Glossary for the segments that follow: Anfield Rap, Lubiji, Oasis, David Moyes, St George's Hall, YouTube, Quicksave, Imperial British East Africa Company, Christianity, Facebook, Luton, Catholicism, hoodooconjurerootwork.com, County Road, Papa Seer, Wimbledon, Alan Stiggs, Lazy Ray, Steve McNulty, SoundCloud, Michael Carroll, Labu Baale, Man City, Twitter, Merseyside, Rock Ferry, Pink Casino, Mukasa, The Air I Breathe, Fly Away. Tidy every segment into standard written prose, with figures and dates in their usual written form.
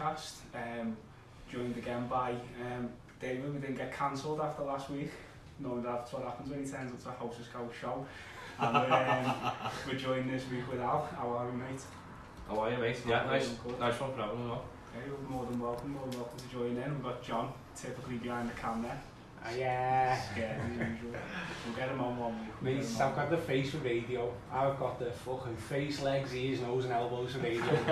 podcast during the game by David. We didn't get cancelled after last week. No, that's what happens when he turns up to a House of Scouse show. And we're joined this week with Al. How are you, mate? How are you, mate? Yeah, nice one for having us on. Yeah, you're more than welcome to join in. We've got John, typically behind the camera. Yeah. Scared as usual. We'll get him on one week. Mate, I've got the face for radio. I've got the fucking face, legs, ears, nose and elbows for radio. Should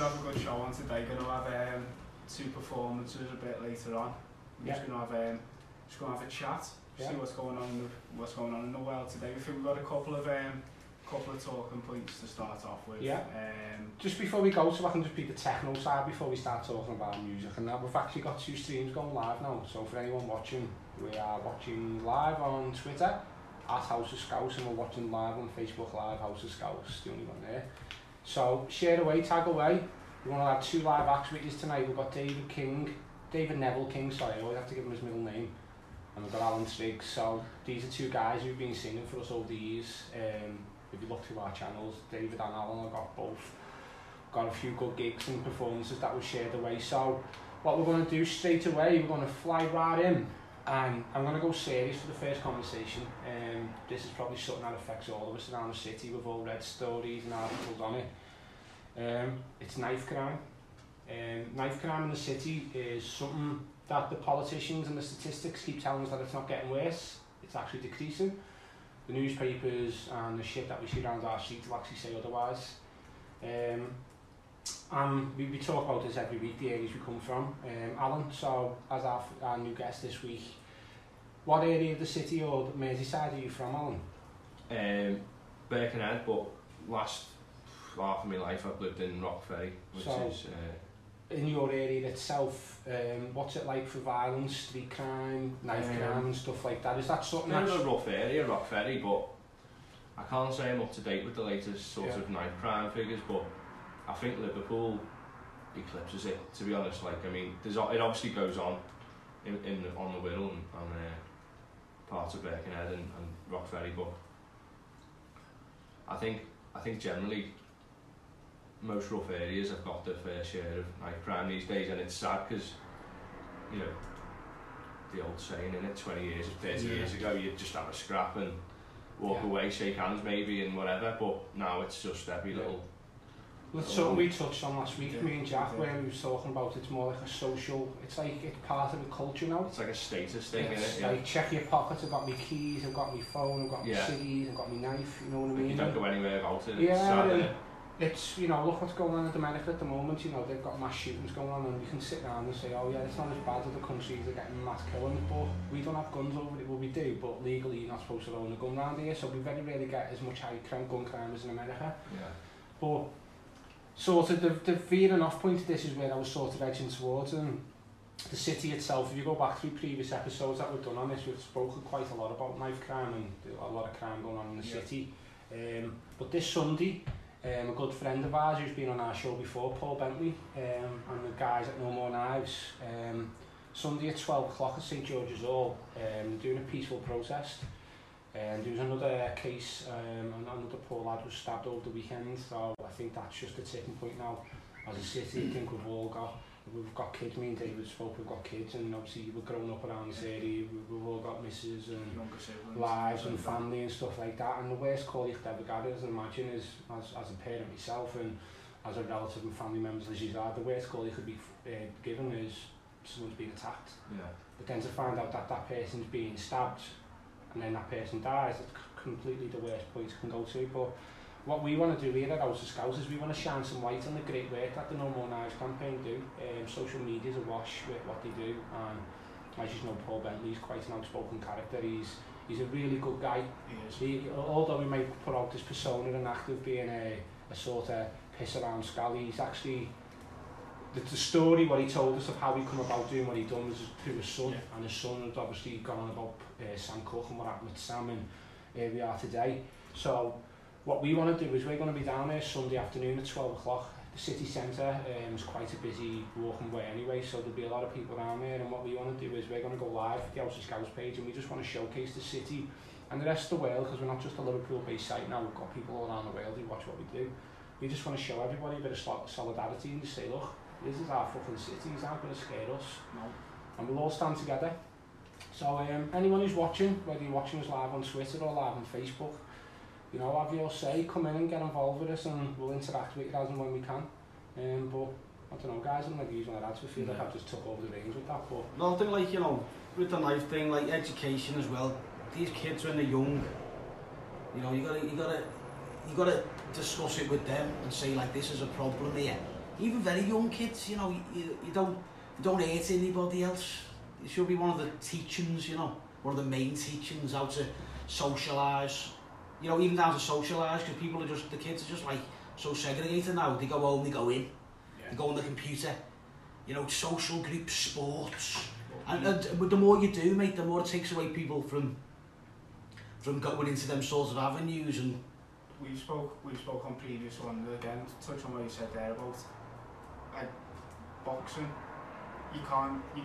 have a good show on today. Going to have two performances a bit later on. We're just going to have a chat. Yeah. See what's going on in the world today. We think we've got a couple of talking points to start off with. Yeah. Just before we go, so I can just be the techno side before we start talking about music and that. We've actually got two streams going live now. So for anyone watching, we are watching live on Twitter at House of Scouse, and we're watching live on Facebook Live House of Scouse, the only one there. So share away, tag away. We want to have two live acts with us tonight. We've got David Neville King. Sorry, I always have to give him his middle name. And we've got Alan Stiggs. So these are two guys who've been singing for us over the years. If you look through our channels, David and Alan have got both. Got a few good gigs and performances that were shared away. So what we're going to do straight away, we're going to fly right in. And I'm going to go serious for the first conversation. This is probably something that affects all of us around the city. We've all read stories and articles on it. It's knife crime. Knife crime in the city is something that the politicians and the statistics keep telling us that it's not getting worse, it's actually decreasing. The newspapers and the shit that we see around our streets will actually say otherwise. And we talk about this every week, the areas we come from. Alan, so as our new guest this week, what area of the city or Merseyside are you from, Alan? Birkenhead, but last half of my life I've lived in Rock Ferry, which is... In your area itself, what's it like for violence, street crime, knife crime and stuff like that? Is that something that's... It's a rough area, Rock Ferry, but I can't say I'm up to date with the latest sort of knife crime figures, but I think Liverpool eclipses it, to be honest. Like, I mean, it obviously goes on on the Wirral and parts of Birkenhead and Rock Ferry, but I think generally most rough areas have got their fair share of knife crime these days, and it's sad because, you know, the old saying, innit, 20 years or 30 years ago you'd just have a scrap and walk away, shake hands maybe and whatever, but now it's just every little... That's something we touched on last week, me and Jack, where we were talking about it's more like a social, it's like it's part of the culture now. It's like a status thing, isn't it? Yeah. Like, check your pockets, I've got my keys, I've got my phone, I've got my ciggies, I've got my knife, you know what I mean? You don't go anywhere about it, it's sad, isn't it? It's, you know, look what's going on in America at the moment, you know, they've got mass shootings going on, and you can sit down and say, oh yeah, it's not as bad as the countries are getting mass killings, but we don't have guns over it, well we do, but legally you're not supposed to own a gun around here, so we very rarely get as much high crime, gun crime as in America. Yeah. But, sort of, the veering off point of this is where I was sort of edging towards, and the city itself, if you go back through previous episodes that we've done on this, we've spoken quite a lot about knife crime and a lot of crime going on in the city. But this Sunday, a good friend of ours who's been on our show before, Paul Bentley, and the guys at No More Knives, Sunday at 12 o'clock at St George's Hall, doing a peaceful protest. There was another case, another poor lad was stabbed over the weekend, so I think that's just a tipping point now. As a city, I think we've got kids, me and David spoke, we've got kids, and obviously we've grown up around this area, we've all got misses and lives and family and stuff like that, and the worst call you could ever get, as I imagine, is, as a parent myself and as a relative and family members as you are, the worst call you could be given is someone's being attacked. Yeah. But then to find out that that person's being stabbed, and then that person dies, it's completely the worst point you can go to. But what we want to do here at House of Scouts is we want to shine some light on the great work that the No More Knives campaign do. Social media's awash with what they do, and as you know, Paul Bentley's quite an outspoken character. He's a really good guy. He, although we might put out this persona and act of being a sort of piss around scally, he's actually the story what he told us of how he come about doing what he done was through his son, and his son had obviously gone on about Sam Cook and what happened with Sam, and here we are today. So what we want to do is we're going to be down there Sunday afternoon at 12 o'clock. The city centre is quite a busy walking way anyway, so there'll be a lot of people down there, and what we want to do is we're going to go live at the House of Scouts page, and we just want to showcase the city and the rest of the world, because we're not just a Liverpool based site now, we've got people all around the world who watch what we do. You just want to show everybody a bit of solidarity and just say, look, this is our fucking city, he's not going to scare us. No. And we'll all stand together. So anyone who's watching, whether you're watching us live on Twitter or live on Facebook, you know, have your say, come in and get involved with us and we'll interact with you guys when we can. But I don't know guys, I don't know if you like that, so I feel like I've just took over the reins with that. But no, I think like, you know, with the life thing, like education as well, these kids when they're young, you know, you gotta discuss it with them and say like this is a problem here. Even very young kids, you know, you don't hurt anybody else. It should be one of the teachings, you know, one of the main teachings, how to socialise, you know, even down to socialise, because people are just, the kids are just like so segregated now. They go home, they go in, they go on the computer, you know, social groups, sports, and the more you do, mate, the more it takes away people from going into them sorts of avenues. And we spoke on previous ones again, to touch on what you said there about like boxing. You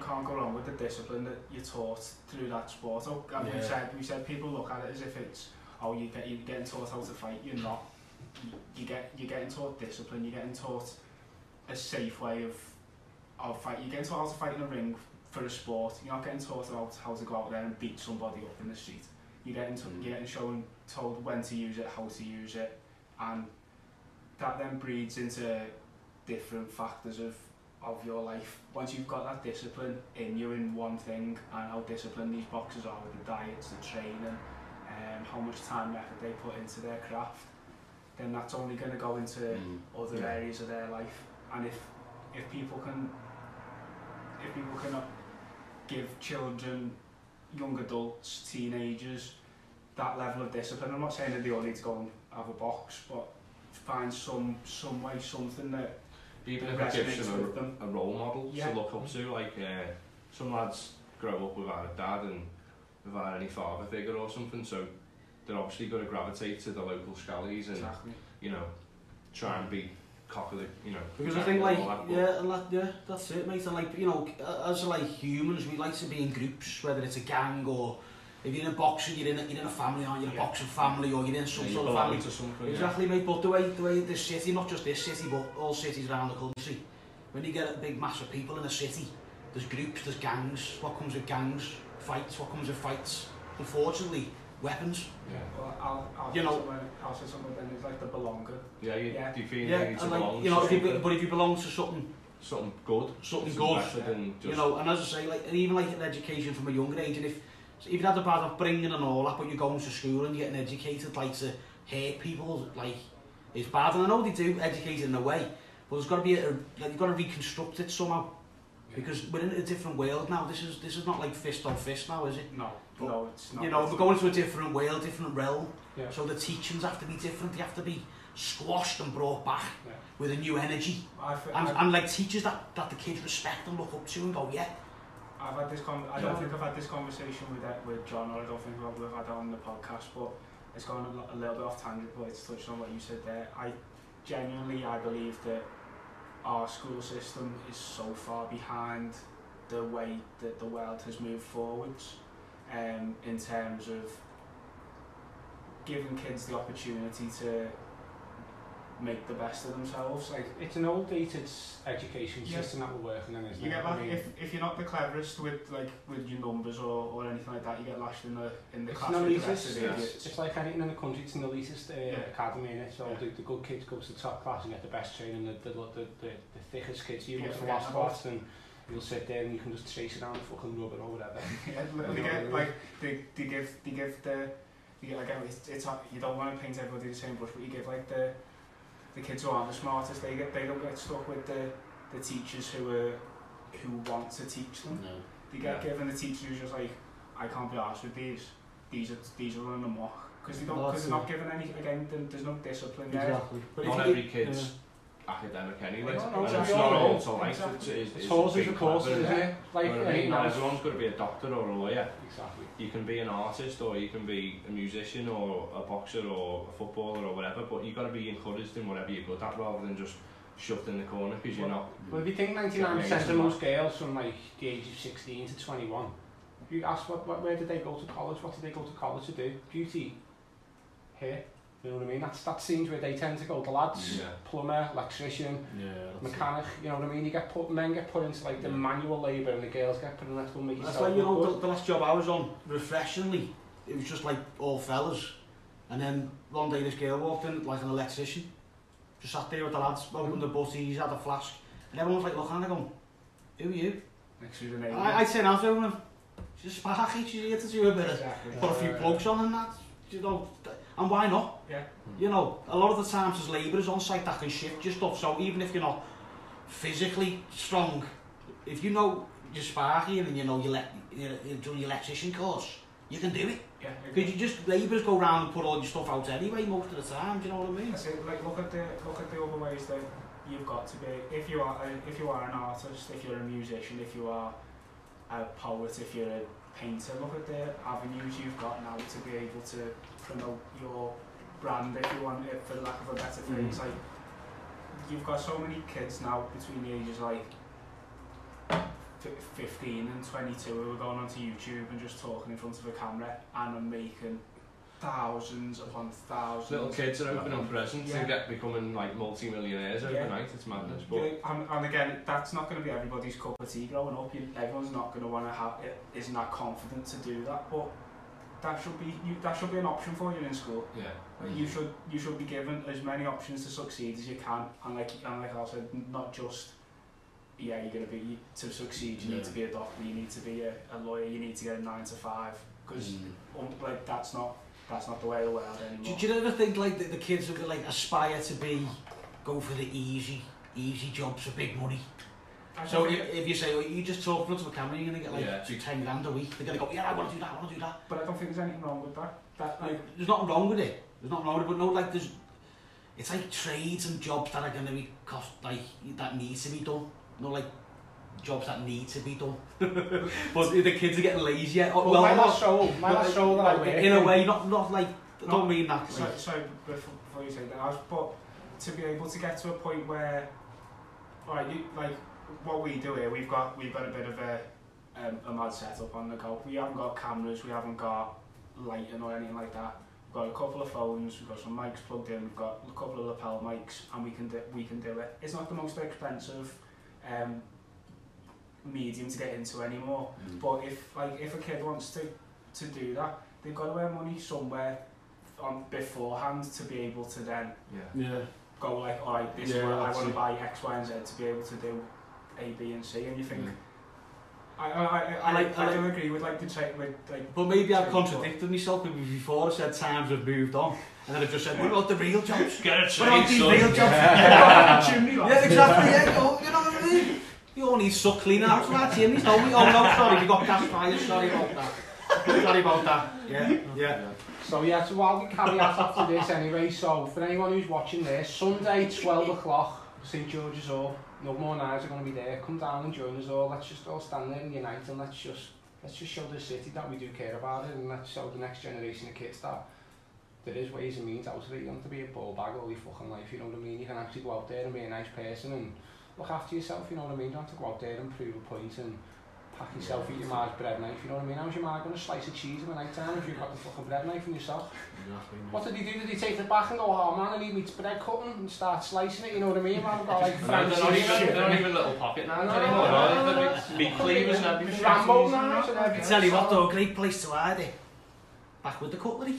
can't go wrong with the discipline that you're taught through that sport. And we said people look at it as if it's, oh, you're getting taught how to fight. You're not. You're getting taught discipline. You're getting taught a safe way of fight. You're getting taught how to fight in a ring for a sport. You're not getting taught about how to go out there and beat somebody up in the street. You're getting told when to use it, how to use it, and that then breeds into different factors of your life. Once you've got that discipline in you in one thing, and how disciplined these boxers are with the diets, the training, how much time and effort they put into their craft, then that's only going to go into other areas of their life. And if people can give children, young adults, teenagers, that level of discipline, I'm not saying that they all need to go and have a box, but find some way, something that even if it gives them a role model to look up to, like some lads grow up without a dad and without any father figure or something, so they're obviously going to gravitate to the local scallies and you know, try and be cock of the, you know. Because I think like that's it, mate. And like, you know, as like humans, we like to be in groups, whether it's a gang or if you're in a boxing, you're in a family, aren't you? You're in a boxing family, or you're in some sort of family. To something, exactly, mate. But the way this city, not just this city, but all cities around the country, when you get a big mass of people in a city, there's groups, there's gangs. What comes with gangs? Fights. What comes with fights? Unfortunately, weapons. Yeah. Well, I'll say something. Then it's like the belonging. Yeah. Do you feel you need to belong? Like, you know, if you belong to something good, something good. You know, and as I say, like, and even like an education from a younger age, and if. So even at the bad upbringing and all that, but you're going to school and you're getting educated, like to hate people, like it's bad. And I know they do educate in a way, but there's got to be like, you've got to reconstruct it somehow, because we're in a different world now. This is not like fist on fist now, is it? No, but, no, it's not. You know, we're going to a different world, different realm. Yeah. So the teachings have to be different. They have to be squashed and brought back with a new energy. And like teachers that the kids respect and look up to and go, yeah. I've had this I don't think I've had this conversation with John, or I don't think we've had it on the podcast, but it's gone a little bit off tangent, but it's touched on what you said there. I genuinely believe that our school system is so far behind the way that the world has moved forwards, in terms of giving kids the opportunity to make the best of themselves. Like, it's an old dated education system that we're working in, isn't it? I mean, if you're not the cleverest with your numbers or anything like that, you get lashed in the class. It's like anything in the country, it's an elitist academy, and so the good kids go to the top class and get the best training, the thickest kids you get the last class, and you'll sit there and you can just chase it down and fucking rub it or whatever. You don't want to paint everybody the same brush, but you give like the kids who aren't the smartest, they don't get stuck with the teachers who want to teach them. No. They get given the teachers who's just like, I can't be arsed with these. These are running amok, because they're not given any. Again, there's no discipline there. Exactly. But not every kid's academic anyway. It's not all to life. It's horses for courses, isn't it? Like, not everyone's got to be a doctor or a lawyer. Exactly. You can be an artist, or you can be a musician, or a boxer, or a footballer, or whatever. But you've got to be encouraged in whatever you're good at, rather than just shoved in the corner because you're not. Well, if you think 99% of most girls from like the age of 16 to 21, if you ask where did they go to college? What did they go to college to do? Beauty, hair. You know what I mean? That's scenes where they tend to go to lads, plumber, electrician, mechanic, you know what I mean? You get put, men get put into like the manual labour and the girls get put in electrical making. That's like, you know, the last job I was on, refreshingly, it was just like all fellas. And then one day this girl walked in like an electrician, just sat there with the lads, opened the butties, had a flask, and everyone was like looking at her going, who are you? Next to name, I'd say now to everyone, she's a sparky, she's here to do a bit of, put a few plugs on and that, you know, and why not? Yeah. You know, a lot of the times there's labourers on site that can shift your stuff, so even if you're not physically strong, if you know you're sparky and you know you've done your electrician course, you can do it. Yeah. Because you just, labourers go round and put all your stuff out anyway most of the time, do you know what I mean? That's it, like look at the other ways that you've got to be, if you are an artist, if you're a musician, if you are a poet, if you're a painter, look at the avenues you've got now to be able to promote your brand, if you want it, for the lack of a better phrase. Like, you've got so many kids now between the ages like 15 and 22 who are going onto YouTube and just talking in front of a camera and are making thousands upon thousands. Little kids are opening presents and becoming like multi-millionaires overnight. It's madness. But and again, that's not going to be everybody's cup of tea growing up. Everyone's not going to want to have it. Isn't that confident to do that? But that should be an option for you in school. Yeah. Like, you should be given as many options to succeed as you can. And like I said, not just you're going to be, to succeed you need to be a doctor, you need to be a lawyer, you need to get a 9 to 5, because like that's not the way the world anymore. Do you ever think like the kids who like aspire to go for the easy jobs for big money? So if you say, well, you just talk to the camera, you're gonna get like 10 grand a week. They're gonna go, yeah, I want to do that. But I don't think there's anything wrong with that. There's nothing wrong with it. There's nothing wrong with it. But no, like it's like trades and jobs that are gonna be cost, like that needs to be done. No, like jobs that need to be done. But the kids are getting lazy. Well, my last role that I worked in a way, not like, I don't mean that. Sorry, before you say that, but to be able to get to a point where, like what we do here, we've got a bit of a mad setup on the go. We haven't got cameras, we haven't got lighting or anything like that. We've got a couple of phones, we've got some mics plugged in, we've got a couple of lapel mics, and we can do it. It's not the most expensive medium to get into anymore, but if a kid wants to do that, they've got to earn money somewhere on beforehand to be able to then go like, all right, this is what I want to buy X, Y and Z to be able to do A, B and C, and you think I do agree with like the check with like. But maybe I've contradicted myself before. I said times have moved on, and then I've just said, what about the real jobs? Get a trade, what about these real jobs? Yeah, exactly. Yeah, you know what I mean. You all need suck cleaning out from our chimneys, don't we? Oh no, sorry, we got gas fires. Sorry about that. Sorry about that. Yeah. So so while we carry out after this anyway. So for anyone who's watching this, Sunday 12 o'clock, St George's Hall. No More Knives are going to be there. Come down and join us all. Let's just all stand there and unite, and let's just show the city that we do care about it, and let's show the next generation of kids that there is ways and means out of it. You don't have to be a ball bag all your fucking life, you know what I mean? You can actually go out there and be a nice person and look after yourself, you know what I mean? You don't have to go out there and prove a point and pack yourself with your ma's bread knife, you know what I mean? How's your ma going to slice a cheese in the night time if you've got the fucking bread knife in yourself? Exactly, what did he do? Did he take it back and go, oh man, I need me bread cutting and start slicing it, you know what I mean? Man, I've got like Francis. They're not even little pocket knives anymore, they're meat cleavers and everything. Rambo knives and everything. Tell you what though, great place to hide it. Back with the cutlery.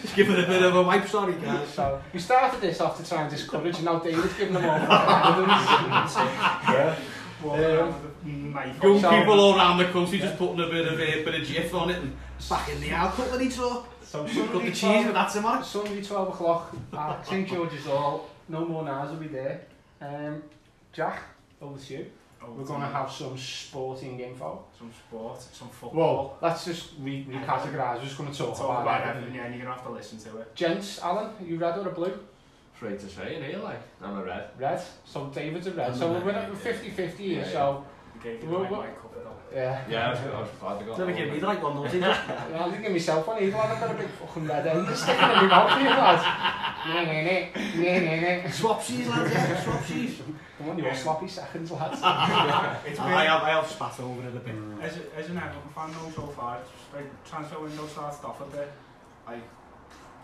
Just give it a bit of a wipe, sorry guys. So we started this off to try and discourage, and now David's giving them all the evidence. Young people all around the country just putting a bit of jiff on it and back in the out cutlery truck. So got the cheese with that tomorrow. Sunday 12 o'clock at St George's Hall. No More Knives will be there. Jack, over to you. We're going to have some sporting info. Some sport, some football. Well, let's just recategorise. We're just going to talk about everything, and you're going to have to listen to it. Gents, Alan, are you red or a blue? Afraid to say, in here, like, I'm a red. Red? So David's a red. So we're 50-50 here, so... I was glad I got one. Never give me the right one, though, did I didn't give myself one either. I've got a big fucking red end sticking in my mouth here, lads. Nah. Swapsies, lads, yeah, swapsies. Come on, you're sloppy seconds, lads. I have spat over it a bit. As an Everton fan, though, so far, transfer window starts off a bit. Like,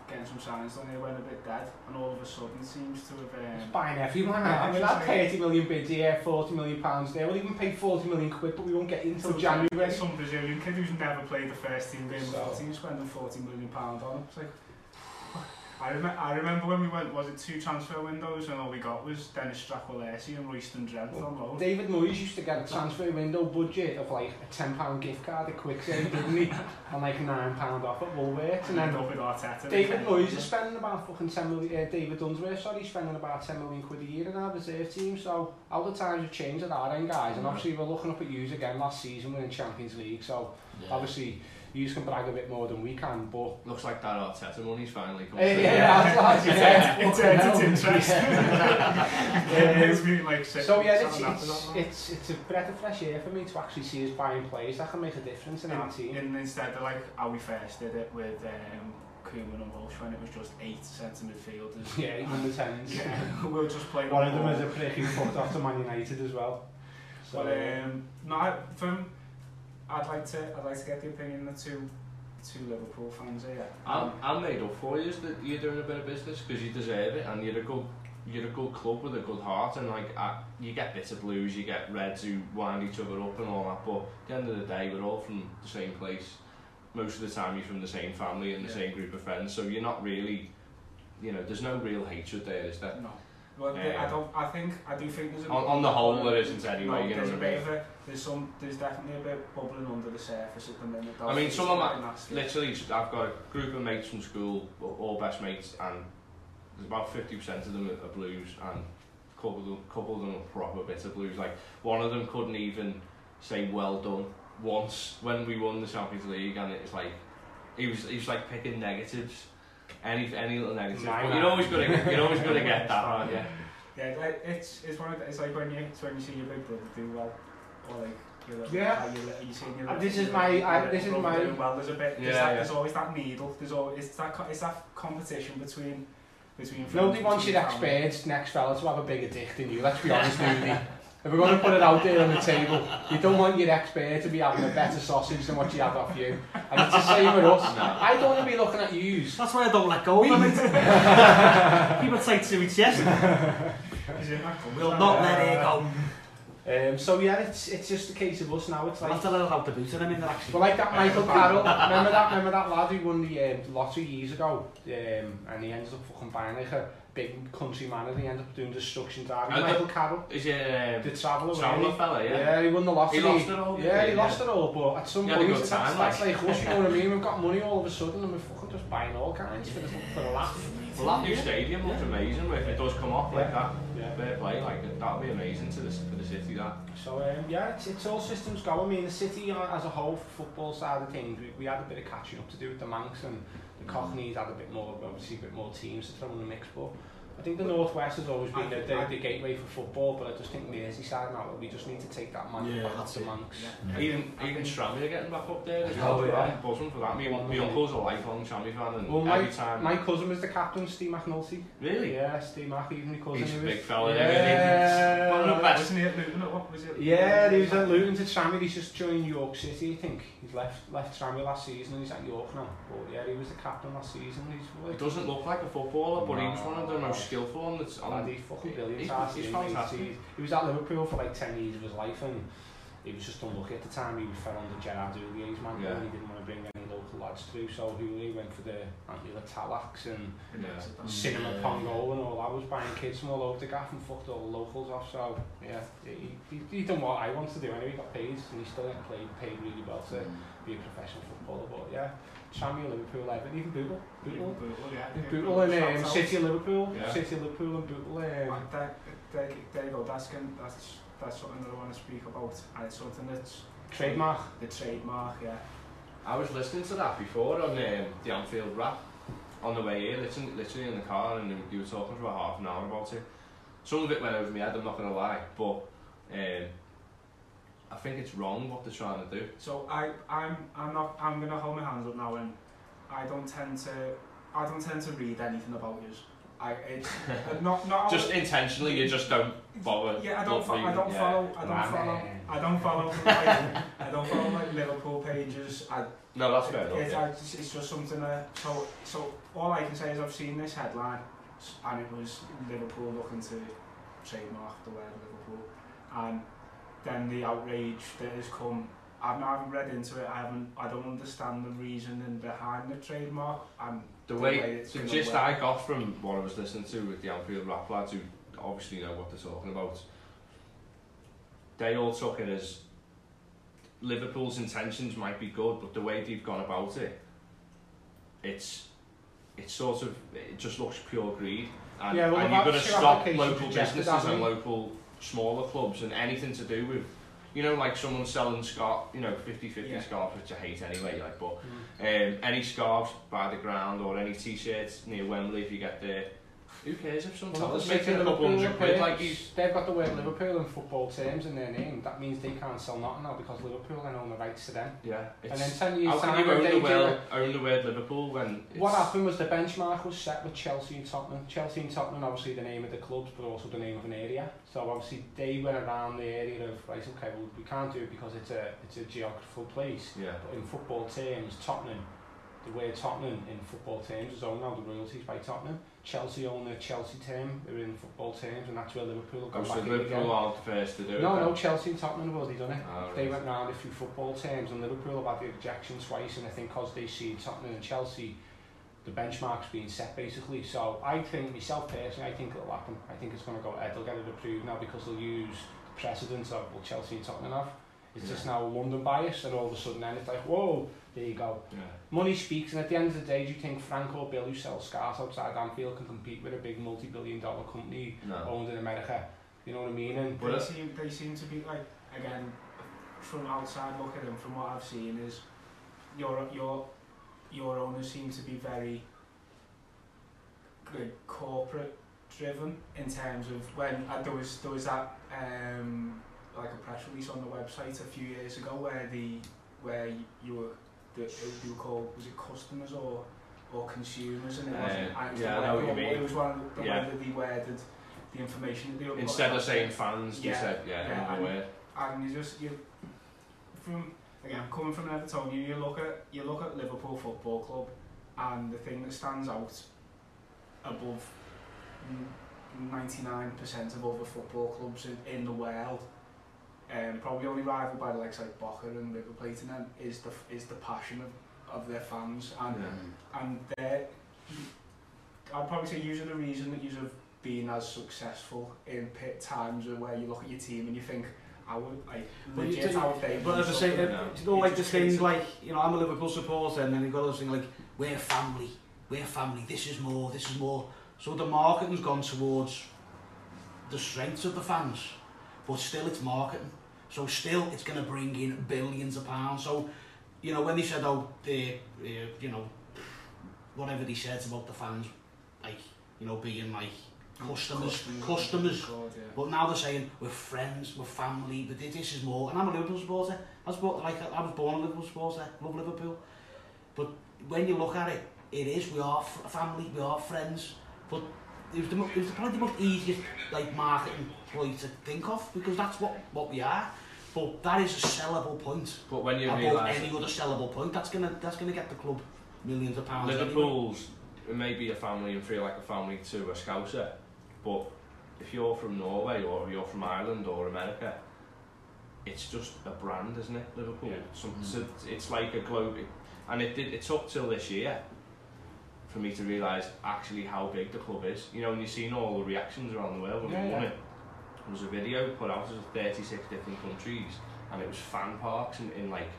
getting some signings done here, went a bit dead, and all of a sudden seems to have... It's buying everyone, I mean, that £30 million bid here, £40 million there, we'll even pay £40 million quid, but we won't get in until January. Some Brazilian kid who's never played the first team game with the team, spending £40 million on him. It's like, I remember when we went, was it 2 transfer windows, and all we got was Dennis Stracolersi and Royston Drent on loan. David Moyes used to get a transfer window budget of like a £10 gift card at Quicksave, didn't he? And like a £9 off at Woolworths. And then up with Arteta. David Moyes is spending about fucking David Dunsworth, sorry, he's spending about £10 million quid a year in our reserve team, so all the times have changed at our end, guys, and obviously we're looking up at yous again last season, we're in Champions League, so obviously... You can brag a bit more than we can, but... Looks like that Arteta money's finally come through. It's interesting. So yeah, it's a breath of fresh air for me to actually see us buying players that can make a difference in our team. And instead of like how we first did it with Koeman and Walsh when it was just 8 centre midfielders. Yeah, number 10s. Yeah, we were just playing... One of them was a prick who fucked off to Man United as well. So, but I'd like to get the opinion of two Liverpool fans here. I'm made up for you that you're doing a bit of business because you deserve it, and you're a good club with a good heart, and like you get bitter blues, you get reds who wind each other up and all that. But at the end of the day, we're all from the same place. Most of the time, you're from the same family and the same group of friends, so you're not really, there's no real hatred there, is there? No. Well, I do think there's a on the whole there isn't anyway. No, there's definitely a bit bubbling under the surface at the minute. I mean, some of my literally, I've got a group of mates from school, all best mates, and there's about 50% of them are blues, and a couple of them are proper bitter blues. Like one of them couldn't even say well done once when we won the Champions League, and it's like he was like picking negatives. Any little negative, but you're always gonna get that, aren't you? Yeah, like, it's one of the, it's like when you see your big brother do well, or like this is my There's a bit there's always that needle. There's always it's that competition between. Nobody wants your experienced next fella to have a bigger dick than you. Let's be honest, Moody. If we're going to put it out there on the table, you don't want your ex-beer to be having a better sausage than what you have off you. And it's the same with us. No. I don't want to be looking at yous. That's why I don't let go of it. People take to each yes. We'll not let it go. So yeah, it's just a case of us now. It's like that's a little out the boot, and I mean that actually. But like that Michael Carroll, remember that lad who won the lottery years ago, and he ended up fucking buying like a big country man, and he ended up doing destruction diving. Michael Carroll, is he the traveller fella? Yeah, he won the lottery. He lost it all. Yeah, he lost it all. But at some point, that's like us. You know what I mean? We've got money all of a sudden, and we're fucking just buying all kinds for a laugh. Well, that new stadium looks amazing. If it does come off like that, fair play, like that would be amazing for the city. That. So yeah, it's all systems go. I mean, the city as a whole, football side of things, we had a bit of catching up to do with the Manx, and the Cockneys had a bit more teams to throw in the mix. But I think the Northwest has always been the gateway for football. But I just think Merseyside now, we just need to take that man back up to Manx. Yeah. Even Strammy are getting back up there. I'm buzzing for that. My uncle's a lifelong Strammy fan, and every time. My cousin was the captain, Steve McNulty. Really? Yeah, Steve Mac. Even my cousin. He's a big fella. Yeah. One of the best. Wasn't he at Luton? What was it? Yeah, he was at Luton to Strammy. He's just joined York City. I think he's left Strammy last season, and he's at York now. But yeah, he was the captain last season. He doesn't look like a footballer, but he was one of the most skillful on that's on he's fucking brilliant. He's fantastic. He was at Liverpool for like 10 years of his life, and he was just unlucky at the time. He was fell under Gerard Houlier's man, and he didn't want to bring any local lads through, so Houllier went for the Antler Talax and Cinema Pongo and all that. I was buying kids from all over the gaff and fucked all the locals off, so yeah, he done what I wanted to do anyway. He got paid, and he still ain't paid really well to be a professional footballer, but yeah. Samuel, Liverpool, Everton, even Bootle and City, Liverpool, City, Liverpool, and Bootle. There you go. That's something that I want to speak about, and it's something that's trademark. The trademark, yeah. I was listening to that before on the Anfield Rap on the way here, literally in the car, and you were talking for about half an hour about it. Some of it went over my head, I'm not gonna lie, but I think it's wrong what they're trying to do. So I'm gonna hold my hands up now, and I don't tend to read anything about you. Just intentionally, you just don't. bother. Yeah, I don't follow like Liverpool pages. No, that's fair enough. Yeah. It's just something that so all I can say is I've seen this headline, and it was Liverpool looking to trademark the word Liverpool, and then the outrage that has come. I haven't read into it. I don't understand the reasoning behind the trademark. And the gist I got from what I was listening to with the Anfield Rap lads, who obviously know what they're talking about, they all took it as Liverpool's intentions might be good, but the way they've gone about it, it just looks pure greed. And, yeah, well, and you've got to stop local businesses and local smaller clubs and anything to do with, you know, like someone selling scarf, you know, 50-50 scarves, which I hate anyway, like, but any scarves by the ground or any t-shirts near Wembley, if you get there, who cares if someone tells making a couple £100 quid, like they've got the word Liverpool in football terms in their name. That means they can't sell nothing now because Liverpool then own the rights to them. Yeah. And then 10 years how can you own the word Liverpool when it's... What happened was the benchmark was set with Chelsea and Tottenham. Chelsea and Tottenham, obviously the name of the clubs, but also the name of an area. So obviously they went around the area of, right, okay, well, we can't do it because it's a geographical place. Yeah. But in football terms, Tottenham, the word Tottenham in football terms is owned now, the royalties by Tottenham. Chelsea own their Chelsea term, they're in football terms, and that's where Liverpool have gone back in again. Liverpool are the first to do it? No, Chelsea and Tottenham have already done it. Oh, they went round a few football terms, and Liverpool have had the objection twice, and I think because they see Tottenham and Chelsea, the benchmark's being set basically. So I think, myself personally, I think it'll happen. I think it's going to go ahead, they'll get it approved now because they'll use the precedent of what Chelsea and Tottenham have. It's just now London bias, and all of a sudden then it's like, whoa, there you go. Yeah. Money speaks, and at the end of the day, do you think Frank or Bill, who sells scarves outside Anfield, can compete with a big multi-billion-dollar company owned in America? You know what I mean? And but they seem to be like, again, from outside looking in, from what I've seen, is your owners seem to be very good corporate-driven in terms of when there was that. Like a press release on the website a few years ago where you were called, was it customers or consumers, and it wasn't actually it was one of the way they worded the information that they were instead of saying fans they said and coming from Everton, you look at Liverpool Football Club, and the thing that stands out above 99% of other football clubs in the world, probably only rivaled by the likes like Boca and River Plate, and then is the passion of their fans, and they, I'd probably say, usually the reason that you've been as successful in pit times are where you look at your team and you think, I would like legit how they. But as I say, you know, like this thing, like, you know, I'm a Liverpool supporter, and then you've got this thing like, we're family. This is more. So the marketing's gone towards the strengths of the fans, but still it's marketing. So still it's going to bring in billions of pounds. So, you know, when they said, oh, you know, whatever they said about the fans, like, you know, being like customers. God, yeah. But now they're saying, we're friends, we're family, but this is more. And I'm a Liverpool supporter. I was born a Liverpool supporter, love Liverpool. But when you look at it, it is, we are family, we are friends. But it was probably the most easiest, like, marketing way to think of, because that's what we are. But that is a sellable point. But when you realise any other sellable point, that's gonna get the club millions of pounds. Liverpool's maybe a family and feel like a family to a Scouser, but if you're from Norway or you're from Ireland or America, it's just a brand, isn't it? Liverpool. Yeah. So it's like a global, and it took till this year for me to realise actually how big the club is. You know, and you've seen all the reactions around the world when we won it. There was a video put out of 36 different countries, and it was fan parks in like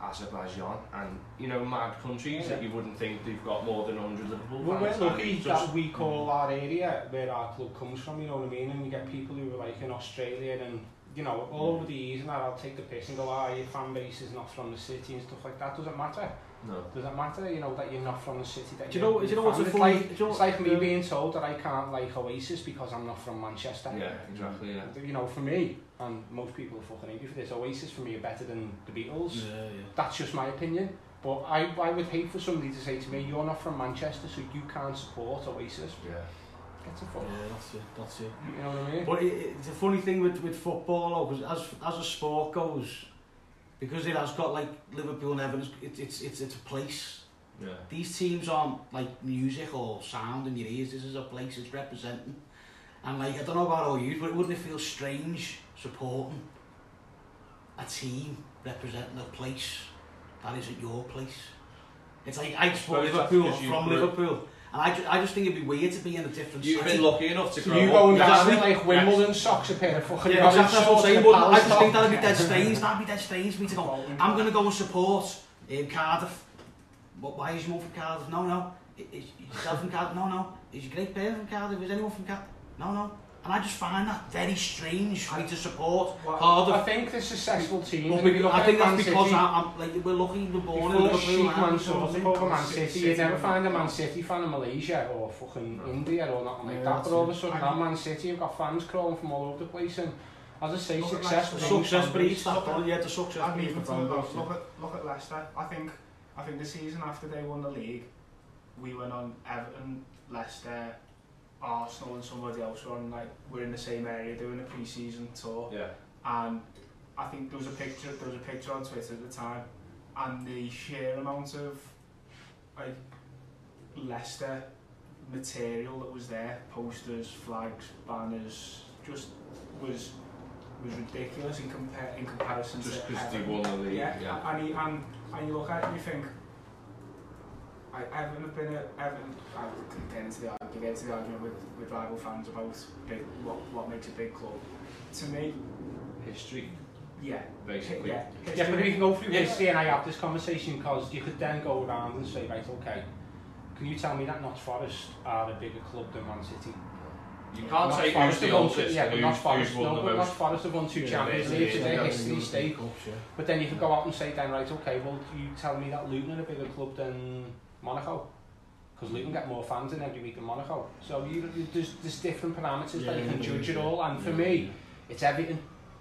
Azerbaijan and, you know, mad countries that you wouldn't think they've got more than 100 Liverpool fans. We're lucky that we call our area where our club comes from, you know what I mean? And we get people who are like in Australia and, you know, all over the East, and I'll take the piss and go, your fan base is not from the city and stuff like that. Doesn't matter. No. Doesn't matter, you know, that you're not from the city. That do you know what's funny? It's like me being told that I can't like Oasis because I'm not from Manchester. Yeah, exactly. Yeah. You know, for me, and most people are fucking angry for this, Oasis for me are better than the Beatles. Yeah, yeah. That's just my opinion. But I would hate for somebody to say to me, "You're not from Manchester, so you can't support Oasis." Yeah. get to football. Yeah, that's it. You know what I mean? But it's a funny thing with football, because as a sport goes, because it has got like Liverpool and Everton, it's a place. Yeah. These teams aren't like music or sound in your ears. This is a place it's representing. And like, I don't know about all you, but wouldn't it feel strange supporting a team representing a place that isn't your place? It's like, I support Liverpool from Liverpool. And I just think it'd be weird to be in a different city. You've been lucky enough to grow up. You go and down in like Wimbledon socks, a pair of fucking... Yeah, exactly, that's what I'm saying. I just think that'd be dead strange. That'd be dead strange for me to go, I'm going to go and support Cardiff. Why is your mum from Cardiff? No. Is yourself from Cardiff? No. Is your great parent from Cardiff? Is anyone from Cardiff? No. And I just find that very strange for me to support Cardiff. I think they're successful team. I think that's because I'm like, we're lucky we're born in Liverpool. Man City. You'd never find a Man City fan in Malaysia or fucking India or nothing like that. But all of a sudden, Man City have got fans crawling from all over the place. And as I say, success breeds that. Yeah, the success breeds the fan. Look at Leicester. I think the season after they won the league, we went on Everton, Leicester, Arsenal and somebody else were on, like, we're in the same area doing a pre-season tour. Yeah. And I think there was a picture on Twitter at the time, and the sheer amount of like Leicester material that was there, posters, flags, banners, just was ridiculous in comparison just to because they won the league. Yeah. And you look at it and you think, I get into the argument with rival fans about what makes a big club. To me, history. Yeah. Basically. Yeah, but we can go through history, and I have this conversation because you could then go around and say, right, okay, can you tell me that Notts Forest are a bigger club than Man City? You can't say who's the oldest. Yeah, but Notts Forest have won two Champions Leagues, so their history stake. But then you could go out and say, then, right, okay, well, you tell me that Luton are a bigger club than Monaco, because Luton get more fans in every week in Monaco. So there's different parameters that you can judge it all. And for me, it's everything.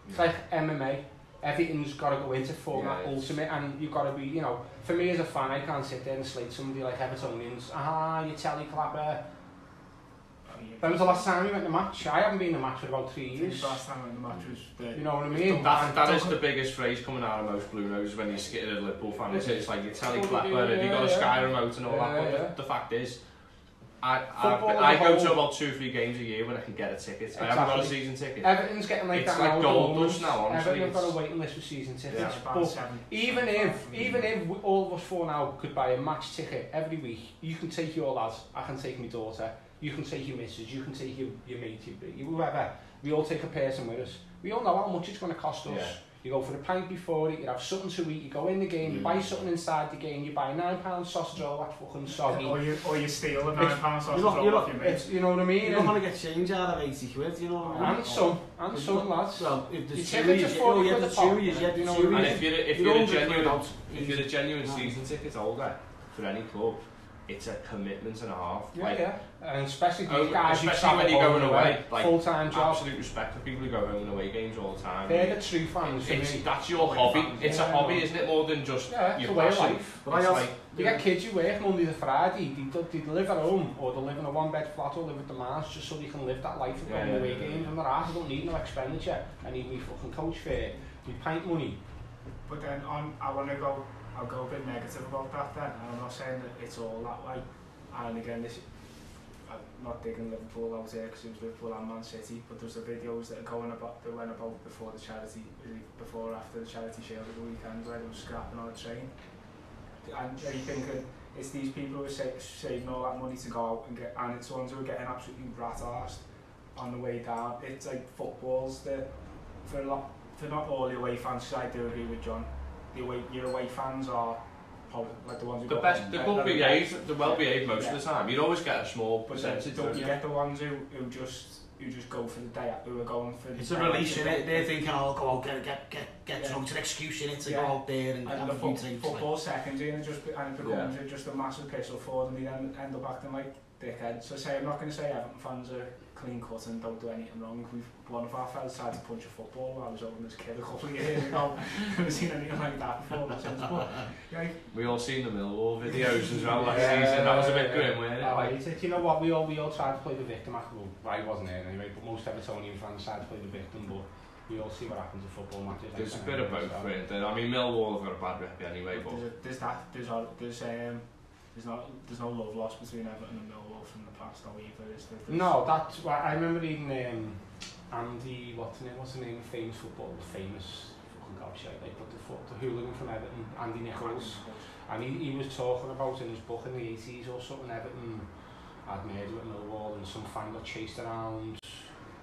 It's like MMA. Everything's got to go into format ultimate, and you've got to be, you know. For me as a fan, I can't sit there and slate somebody like Evertonians. You telly clapper. When was the last time you went to match? I haven't been to match for about 3 years. The last time I went to match was the... You know what I mean? That is the biggest phrase coming out of most Blue Noses when you skitted a Liverpool fan. It's like, you're telly clapper, and you've got a Sky remote and all that. But the fact is, I go to about 2 or 3 games a year when I can get a ticket. Exactly. I haven't got a season ticket. Everything's getting like that now. It's like gold dust now, honestly. Everything have got a waiting list for season tickets. Yeah. But even if all of us four now could buy a match ticket every week, you can take your lads, I can take my daughter, you can take your missus, you can take your mate, whoever. We all take a person with us. We all know how much it's going to cost us. Yeah. You go for a pint before it, you have something to eat, you go in the game, you buy something inside the game, you buy £9 sausage roll, that fucking soggy. Or you steal a £9 sausage roll off your mate. You know what I mean? You're not going to get change out of £80, you know what I mean? And some lads. Well, if there's you know what I mean? And if you're a genuine season ticket holder for any club, it's a commitment and a half. And especially these guys, especially when you're going away, like full-time job. Absolute respect for people who go home and away games all the time. They're the true fans. That's your hobby. Fans. It's a hobby, isn't it? More than just your passion. Life. But you get kids who work Monday to Friday. They live at home, or they live in a one-bed flat, or live at the manse, just so they can live that life of going away games. And I don't need no expenditure. I need me fucking coach fare, me pint money. But then I'll go a bit negative about that then, and I'm not saying that it's all that way. And again, I'm not digging Liverpool out here because it was Liverpool and Man City, but there's the videos that went about before or after the Charity Shield at the weekend where they were scrapping on a train. And you think that it's these people who are saving all that money to go out and get, and it's ones who are getting absolutely rat-arsed on the way down. It's like football's for not all the away fans, because I do agree with John. Your away fans are probably like the ones who they're well behaved most of the time. You'd always get a small percentage. Don't you get the ones who just go for the day out, who are going for the it's day a release in it. They're thinking, I'll go out, get drunk, an excuse in it to go out there and have a few drinks. Football like. Secondary, and it becomes just a massive piss off for them. They then end up acting like dickheads. So I'm not going to say Everton fans are clean cut and don't do anything wrong. One of our fellas tried to punch a football while I was over this kid a couple of years ago. I've never seen anything like that before. But, yeah, we all seen the Millwall videos as well last season. That was a bit grim, wasn't it? Like, you know what, we all tried to play the victim. I wasn't there anyway, but most Evertonian fans tried to play the victim, but we all see what happens in football matches. There's a bit of both, so. I mean, Millwall have got a bad rep anyway, but there's no love lost between Everton and Millwall from the past, though, either. No, that's why I remember reading Andy, what's the name of famous fucking gobshite, like, but the hooligan from Everton, Andy Nichols, and he was talking about in his book in the 80s or something, Everton had murder at Millwall and some fan got chased around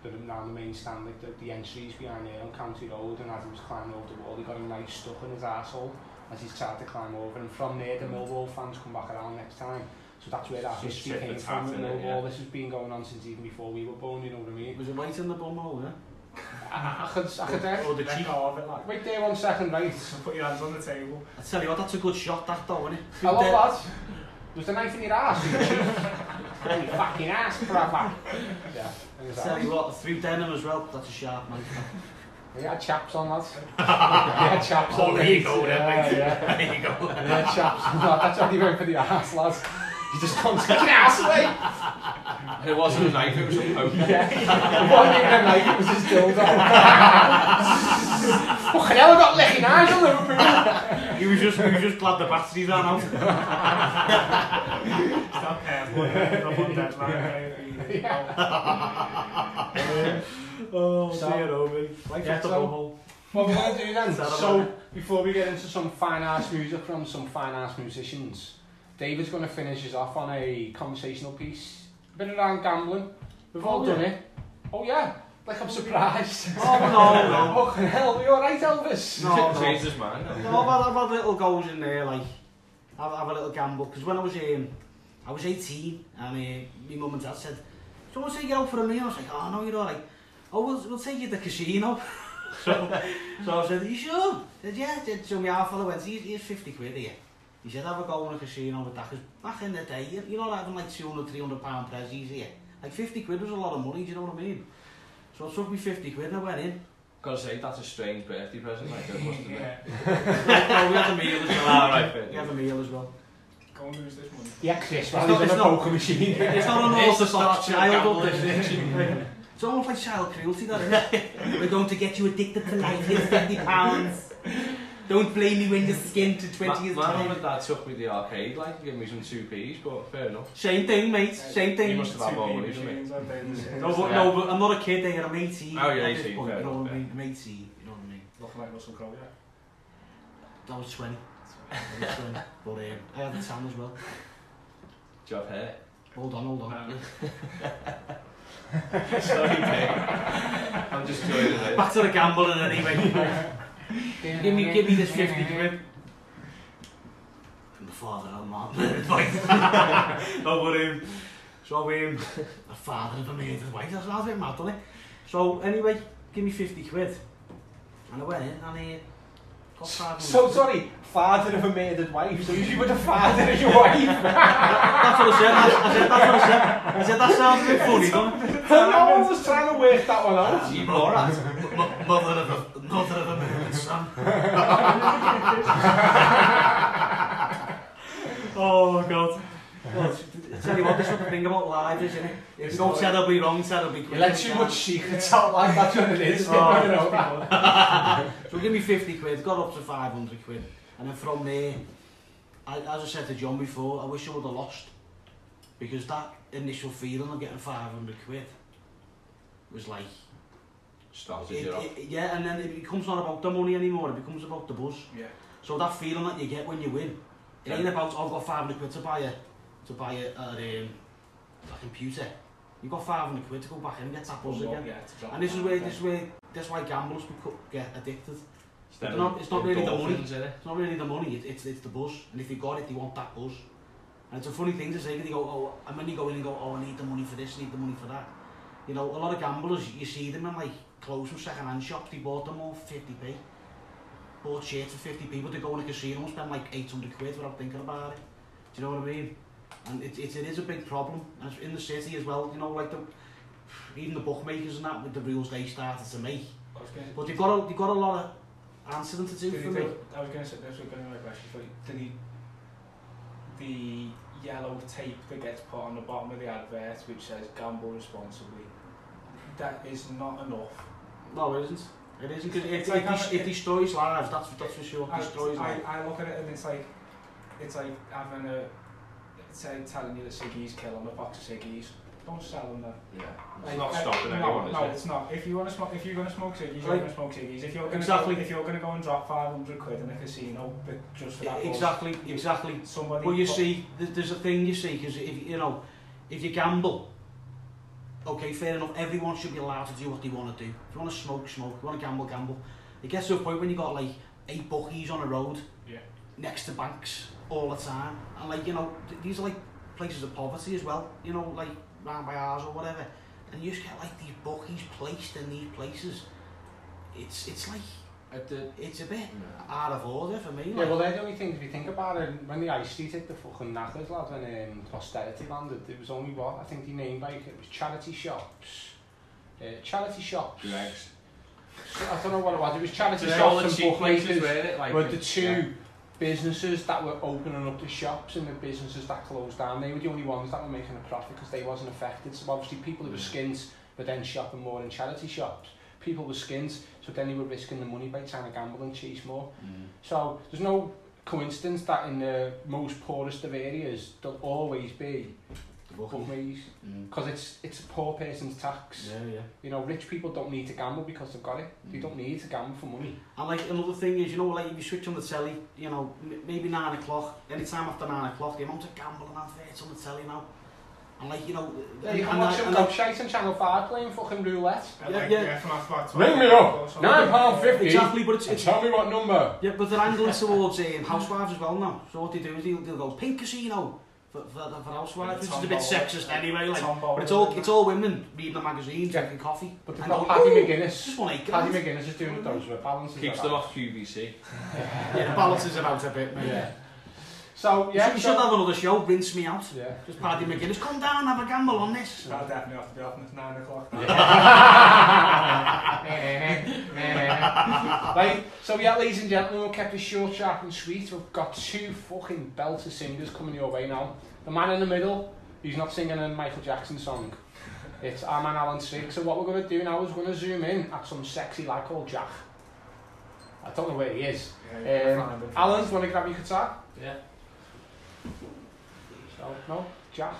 down the main stand, like the entries behind there on County Road, and as he was climbing over the wall, he got a knife stuck in his arsehole as he tried to climb over, and from there the Millwall fans come back around next time. So that's where that history came from, the Millwall. Yeah. This has been going on since even before we were born, you know what I mean? Was it right in the bum hole, yeah? I could cheek of it, like. Wait there 1 second, right? Put your hands on the table. I tell you what, that's a good shot, that though, isn't it? Hello, lads. There's a knife in your arse, you fucking ass, brother. Yeah. Exactly. I tell you what, through denim as well, that's a sharp knife. We had chaps on, lads. Oh, there you go, there you go. We had chaps on, that's only going for the ass, lads. You just can't take an ass away. It wasn't a knife, it was a poke. Yeah. It wasn't even a knife, it was his dildo. Fucking hell, I got licking knives on Liverpool. He was just glad the batteries ran out. Stop careful. Oh, dear, Obi. Like yeah, so, what we're going to do then, so before we get into some fine-ass music from some fine-ass musicians, David's going to finish us off on a conversational piece, a bit around gambling. We've all done it. Oh yeah, like I'm surprised. Oh no, fucking hell, are you alright, Elvis? No, Jesus, man. No, I've had little goals in there, like, I've a little gamble, because when I was 18, and my mum and dad said, do you want to take it out for a meal? I was like, oh no, you're alright. Oh, we'll take you to the casino. So I said, are you sure? I said, yeah. So my half fellow went, here's 50 quid here. He said, have a go in a casino with that, because back in the day, you're not having like 200, 300 pound prezzies here. Like 50 quid was a lot of money, do you know what I mean? So I took me 50 quid and I went in. Gotta say, that's a strange birthday present, like that, wasn't it? Yeah. No, we had a meal as well. Alright, we had a meal as well. Go and lose this money. Yeah, Chris, well, he's on a poker machine. It's not an orthodox child up there. It's almost like child cruelty, that is. We're going to get you addicted to life, here's £50. Don't blame me when you're skinned to 20 years time. My mum and dad took me to the arcade, like, to give me some 2p's, but fair enough. Same thing, mate, same thing. You must have had more money than me. No, but I'm not a kid there, I'm 18. Oh, you're 18, fair enough. I'm 18, you know what I mean? Looking like Russell Crowe, yeah? I was 20. But I had the tan as well. Do you have hair? Hold on. Sorry, Dave. I'm just joining it. Back to the gambling anyway. give me this 50 quid. I'm the father of a murdered wife. So the father of a murdered wife. That's a bit mad, isn't it? So anyway, give me 50 quid. And I went in and got sorry, father of a murdered wife. So you were the father of your wife. That's what I said. I said that sounds a bit funny, doesn't it? No, I was trying to work that one out. You all right? Mother of a murdered son. Oh God! Well, tell you what, this is the thing about life, isn't it? It's not terribly wrong, terribly quick. Let too much secrets out, like that's what it is. So give me 50 quid. Got up to 500 quid, and then from there, as I said to John before, I wish I would have lost. Because that initial feeling of getting 500 quid was like... Started it off. Yeah, and then it becomes not about the money anymore, it becomes about the buzz. Yeah. So that feeling that you get when you win, it ain't about, oh, I've got 500 quid to buy a computer. You've got 500 quid to go back in and get that buzz again. Yeah, and that's why gamblers get addicted. It's not really the money, it's the buzz. And if you got it, you want that buzz. And it's a funny thing to say, they go, oh, and when you go in and go, oh, I need the money for this, I need the money for that. You know, a lot of gamblers, you see them in like clothes from second-hand shops, they bought them all for 50p. Bought shirts for 50p, but they go in a casino and spend like 800 quid without thinking about it. Do you know what I mean? And it is a big problem. And it's in the city as well, you know, like even the bookmakers and that, with the rules they started to make. But they've got a lot of answering to do for me. I was going to say, that's going to be my question for you. Did he, the yellow tape that gets put on the bottom of the advert which says gamble responsibly, that is not enough? No, it isn't. It isn't, because it destroys lives, that's for sure. I look at it and it's like having a, telling you that ciggies kill on a box of ciggies. Don't sell them then. Yeah, it's like, not stopping anyone. No, it's not. If you want to smoke, ciggies, you're going to smoke ciggies. If you're going to go and drop 500 quid in a casino, but just for that. Exactly. Somebody. Well, you see, there's a thing you see, because if you gamble, okay, fair enough. Everyone should be allowed to do what they want to do. If you want to smoke, smoke. If you want to gamble, gamble. It gets to a point when you got like 8 bookies on a road, yeah, next to banks all the time, and these are like places of poverty as well. Round by ours or whatever, and you just get like these bookies placed in these places. It's like it's a bit out of order for me. Like. Yeah, well, they're the only things we think about. And when the High Street hit the fucking knackers, lad, when posterity landed, it was only what I think the name it was charity shops, Dregs. I don't know what it was. It was charity shops and bookmakers. Were the two businesses that were opening up the shops, and the businesses that closed down, they were the only ones that were making a profit because they wasn't affected. So obviously people who were skint were then shopping more in charity shops. People were skint, so then they were risking the money by trying to gamble and chase more. So there's no coincidence that in the most poorest of areas there'll always be bookmakers, because it's a poor person's tax. Yeah. Rich people don't need to gamble because they've got it. They don't need to gamble for money. And another thing is, if you switch on the telly, maybe 9 o'clock, any time after 9 o'clock, the amount of gambling out there, it's on the telly now. And you can watch some gobshite on Channel 5 playing fucking roulette. Ring me up, £9.50. Exactly, but it's tell me what number. Yeah, but they're angling towards housewives as well now. So what they do is they'll go pink casino. For housewives, which is a bit sexist anyway, but it's all women reading the magazine, drinking coffee. But they've got Paddy McGuinness. Just 1 8 grams. Paddy McGuinness is doing those with balances. Keeps them off QVC. Yeah, the balances are out a bit, mate. Yeah. So we should have another show, Rinse Me Out. Yeah. Just Paddy McGuinness, come down, have a gamble on this. I'll definitely have to be off at 9 o'clock. Right, so yeah, ladies and gentlemen, we've kept this short, sharp and sweet. We've got 2 fucking belter singers coming your way now. The man in the middle, he's not singing a Michael Jackson song. It's our man Alan Stiggs. So what we're going to do now is we're going to zoom in at some sexy lad called Jack. I don't know where he is. Alan, do you want to grab your guitar? Yeah. So, no, Jack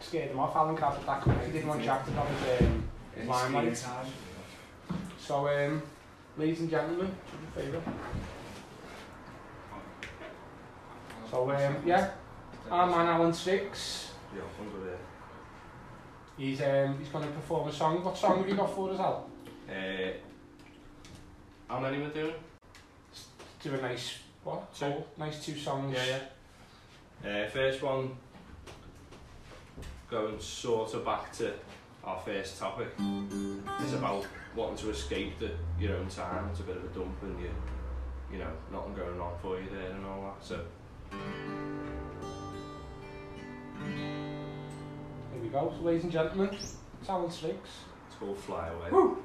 scared him off. Alan Carter back up. He didn't want Jack to drop his limelight. So, ladies and gentlemen, do your favour. So, yeah, our man Alan Stiggs. Yeah, he's going to perform a song. What song have you got for us, Al? How many we're doing? Do a nice, what? 2? Oh, nice 2 songs. Yeah. First one, going sort of back to our first topic. It's about wanting to escape your own time. It's a bit of a dump and nothing going on for you there and all that, so. Here we go, so ladies and gentlemen, it's Alan Stiggs. It's called Fly Away. Woo!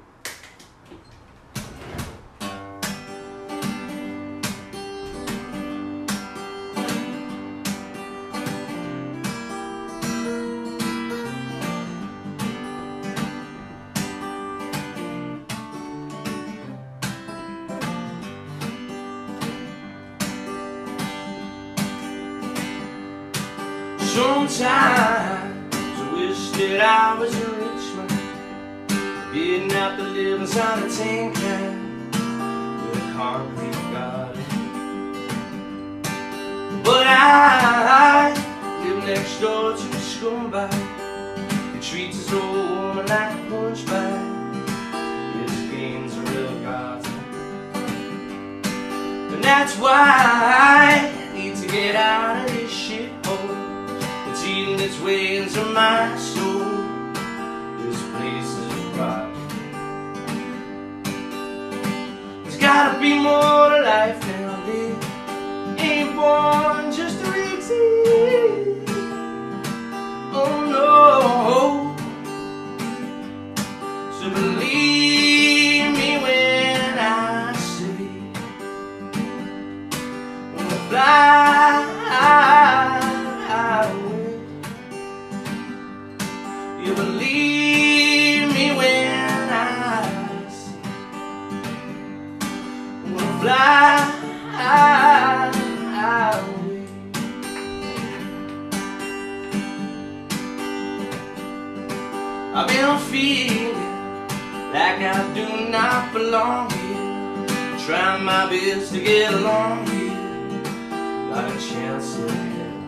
Sometimes I wish that I was a rich man, didn't have to live inside a tin can with a concrete garden. But I live next door to a scumbag who treats his old woman like a punch bag. His game's a real garden, and that's why I need to get out of this shit hole. Eating its way into my soul. This place is rotten. There's gotta be more to life now. They ain't born just to exist. Oh no. I'm feeling like I do not belong here. Trying my best to get along here, not a chance in hell.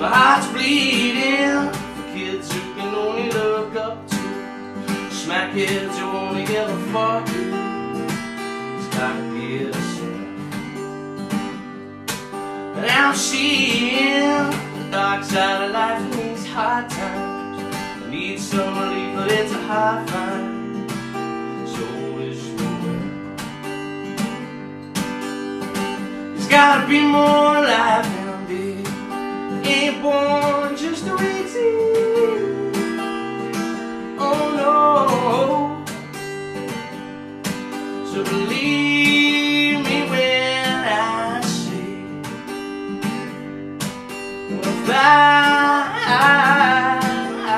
My heart's bleeding for kids who can only look up to, smack heads who only give a fuck. It's gotta be a sin. But I'm seeing dark side of life means hard times. I need some relief, but it's a hard find. So is the world. There's gotta be more life than I'm dead. Ain't born just to 18. Oh no. So believe me when I say fly away.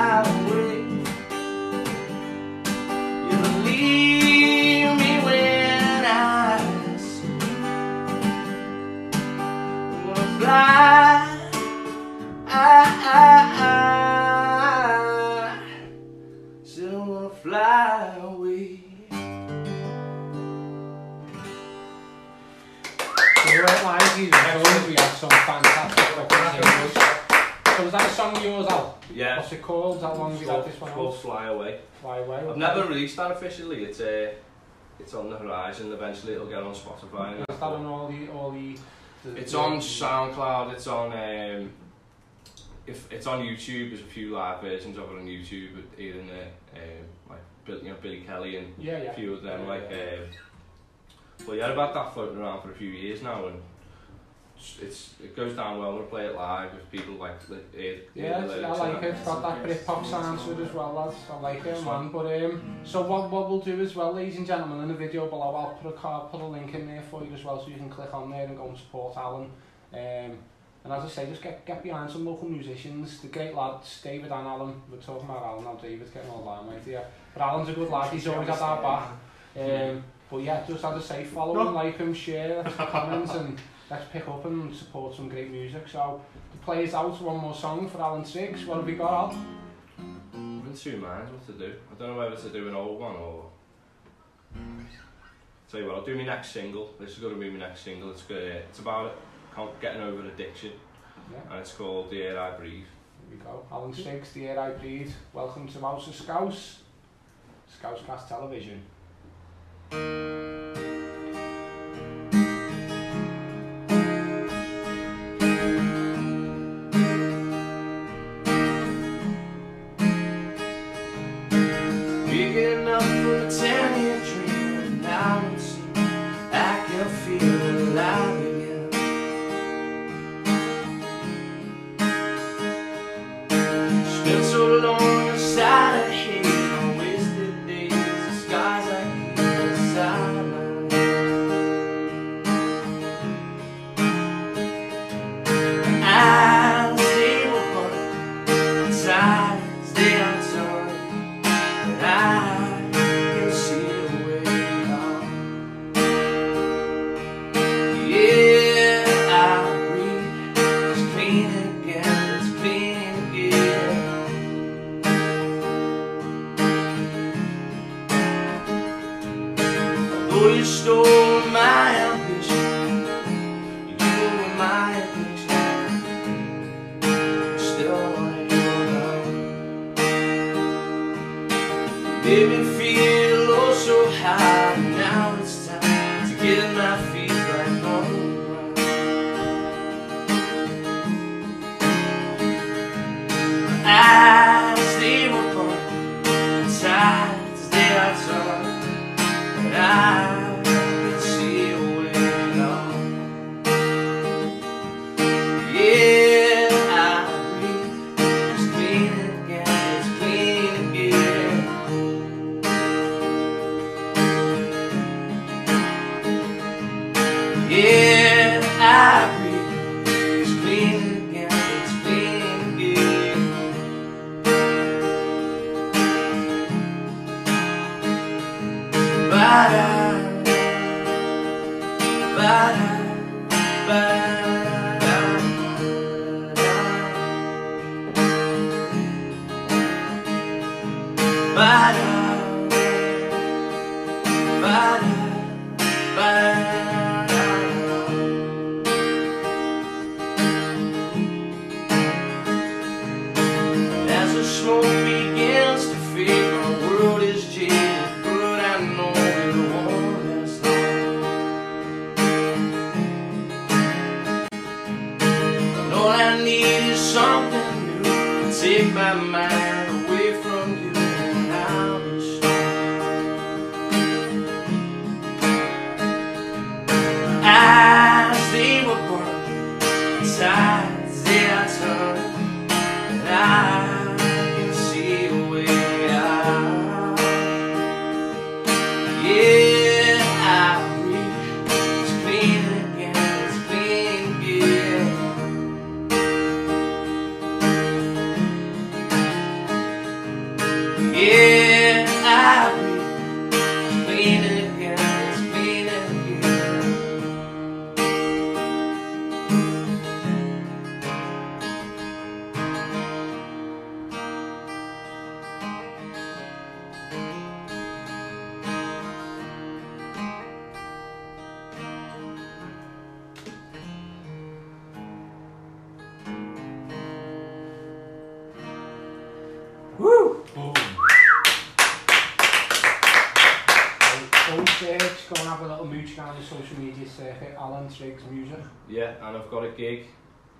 You believe me when I say I'm gonna fly still I'm gonna fly away. We had some fantastic recommendations. So was that a song of yours, Al? Yeah. What's it called? How long have you had this one on? It's called Fly Away. Fly Away. Okay. I've never released that officially. It's on the horizon. Eventually, it'll get on Spotify. Is that on all the? It's on SoundCloud. It's on if it's on YouTube. There's a few live versions of it on YouTube. Either like Billy Kelly and a few of them. Well, yeah, I've had that floating around for a few years now, and it goes down well when we play it live if people like it. Yeah, I like it. It's got that Britpop sound to it as well, lads. I like it, man. But so what we'll do as well, ladies and gentlemen, in the video below, I'll put a link in there for you as well, so you can click on there and go and support Alan. And as I say, just get behind some local musicians, the great lads, David and Alan. We're talking about Alan now. David's getting all limelight here, but Alan's a good lad. He's always had our back. But yeah, just as I say, follow him, like him, share, comment, and let's pick up and support some great music. So, the players out, one more song for Alan Stiggs. What have we got, Al? I'm in two minds what to do. I don't know whether to do an old one or... Tell you what, I'll do my next single. This is going to be my next single. It's good. It's about getting over addiction. Yeah. And it's called The Air I Breathe. There we go. Alan Stiggs, The Air I Breathe. Welcome to House of Scouse. Scousecast Television. Picking up from a 10-year dream, and now it seems I can feel alive again. It's been so long inside of hate, I wasted days, the scars I keep inside my eyes. my mind away from you and I'll be strong. Eyes, they were burning, sides, they are turning, and I can see a way out. Yeah, I breathe, it's clean again, it's clean again. Yeah, I breathe, it's clean again, it's clean again. Woo! Boom. Go search, go and have a little mooch down the social media circuit, Alan Stiggs Music. Yeah, and I've got a gig.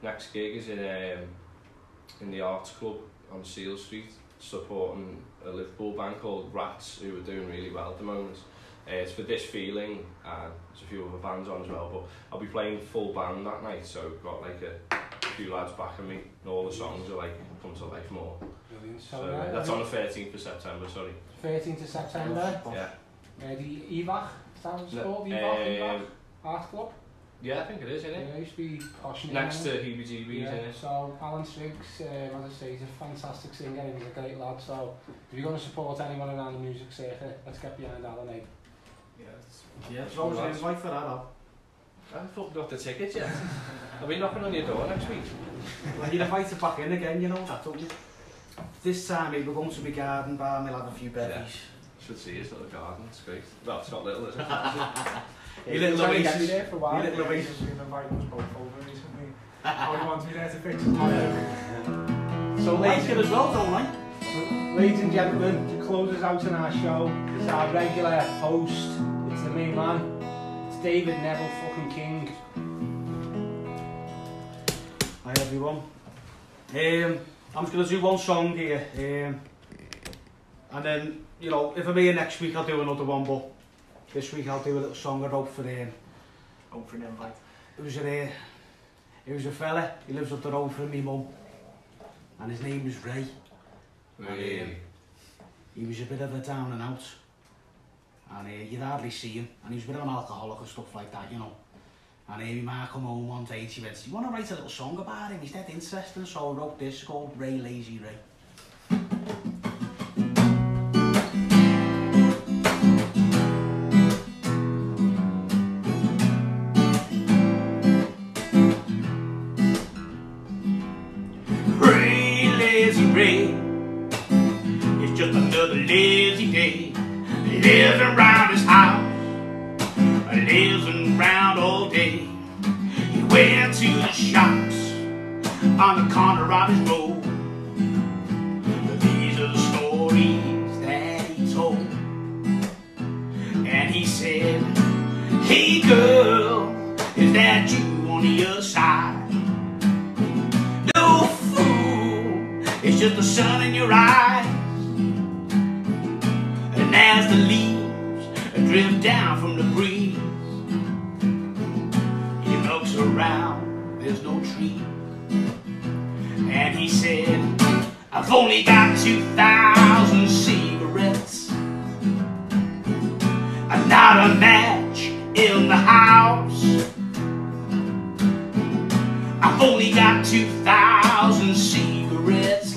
Next gig is in the Arts Club on Seal Street, supporting a Liverpool band called Rats, who are doing really well at the moment. It's for This Feeling, and there's a few other bands on as well, but I'll be playing full band that night, so I've got like a few lads backing me, and all the songs are like come to life more. Brilliant. So right, that's on the 13th of September, sorry. 13th of September? Yeah. The EVAC, sounds called EVAC, Art Club. Yeah, I think it is, isn't it? Yeah, it used to be posh. Next to Heebie Jeebies, yeah, isn't it? So, Alan Stiggs, as I say, he's a fantastic singer and he's a great lad, so if you're going to support anyone around the music circuit, let's get behind Alan, eh? Yeah, it's always an invite for that, up. I haven't got the ticket yet. I'll be knocking on your door next week. Well, you're invited back in again, you know, that's all. This time, we're going to be garden bar and we'll have a few berries. Yeah. Should see his little garden, it's great. Well, it's not little, is it? Your little Oasis. Your little Oasis have invited us both over recently. Oh, he wants me there to fix it. So, ladies and gentlemen, to close us out on our show, it's our regular host, it's the main man, it's David Neville fucking King. Hi everyone. I'm just going to do one song here. And then, you know, if I'm here next week, I'll do another one, but this week I'll do a little song I wrote for him. Hope for an invite. It was a fella, he lives up the road from me mum, and his name was Ray. Ray. And, he was a bit of a down and out, and you'd hardly see him, and he was a bit of an alcoholic and stuff like that, you know. And he might come home one day and he went, "Do you want to write a little song about him? He's dead interesting," so I wrote this called Ray Lazy Ray. I've only got 2,000 cigarettes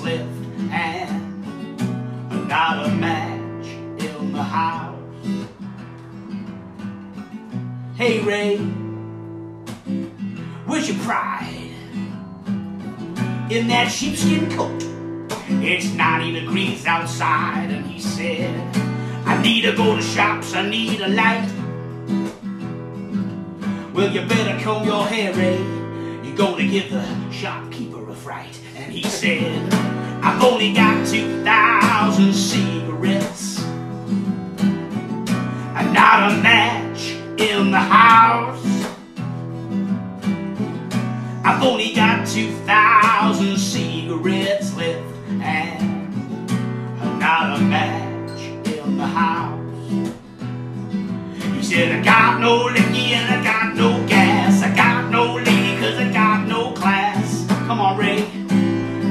left. had a match in the house. He said, I got no licky and I got no gas. I got no lady cause I got no class. Come on, Ray,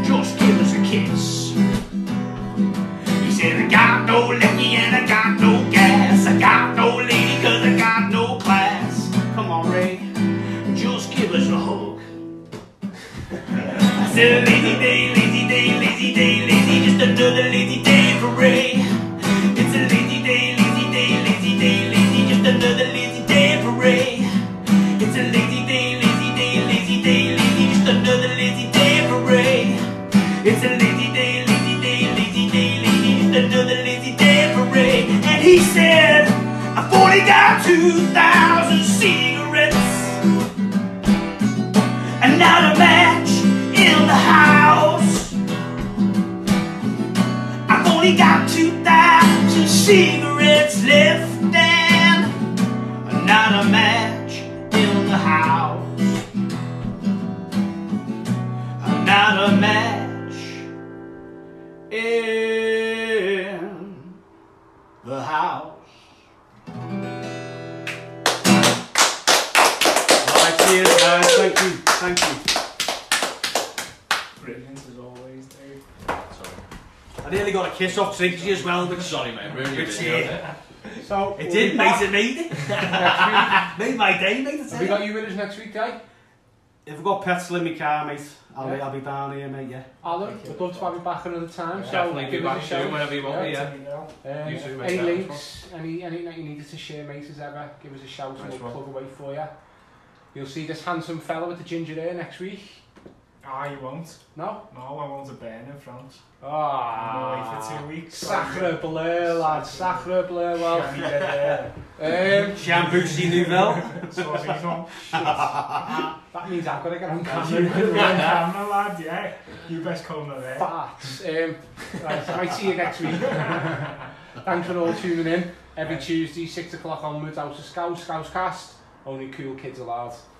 just give us a kiss. He said, I got no licky and I got no gas. I got no lady cause I got no class. Come on, Ray, just give us a hug. I said, lazy day, lazy day, lazy day, lazy, just another lazy day for Ray. It's a lazy day, lazy day, lazy day, lazy, just another lazy day for Ray. It's a lazy day, lazy day, lazy day, lazy, just another lazy day for Ray. It's a lazy day, lazy day, lazy day, lazy, just another lazy day for Ray. And he said, I've only got 2,000 cigarettes and not a match in the house. I've only got 2,000 cigarettes left and not a match in the house. Not a match in the house. Well, cheers, guys. Thank you. Thank you. I nearly got a kiss off Trixie as well, but sorry, mate. So it did, mate. It made it. Made my day, mate. Have we got you with us next week, guy? If we've got petrol in my car, mate, I'll be down here, mate. Yeah. Alan, we'd love to have you back another time. Yeah, so definitely be back soon whenever you want. Yeah. You too, mate. Any links, anything that you needed to share, mate, as ever, give us a shout and we'll plug away for you. You'll see this handsome fella with the ginger hair next week. Ah, you won't. No? No, I won't have been in France. Ah, I'm away for 2 weeks. Sacre bleu, lad. Sacre bleu, well. Chambousy Nouvelle. That means I've got to get on camera. You've got to get on camera, lad, yeah. You best come over there. Farts. Right, I might see you next week. Thanks for all tuning in. Every Tuesday, 6 o'clock onwards, House of Scouse, Scousecast. Only cool kids allowed.